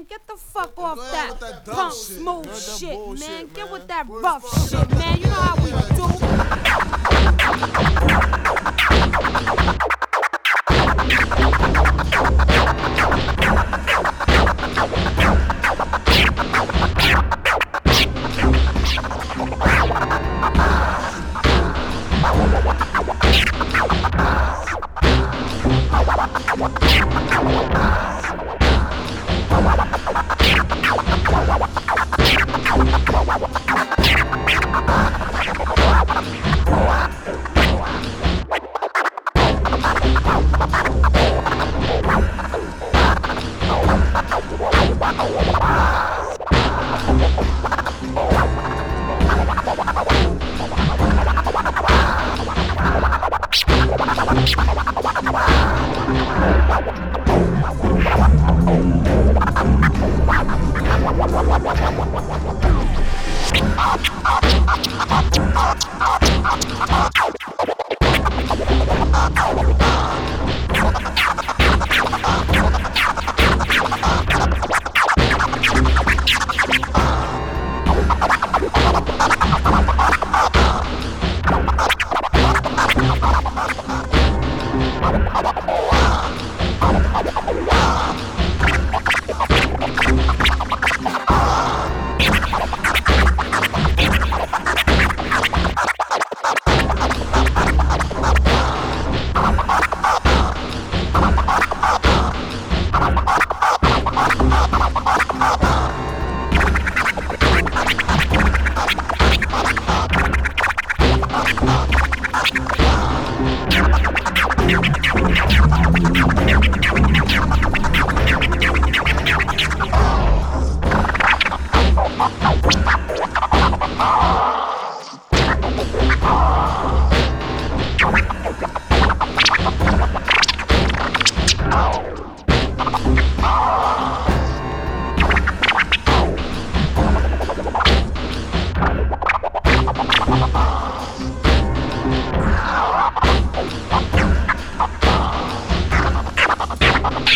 man. Get the fuck off that punk smooth shit, man. Get with that rough shit, man. You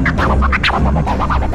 know how we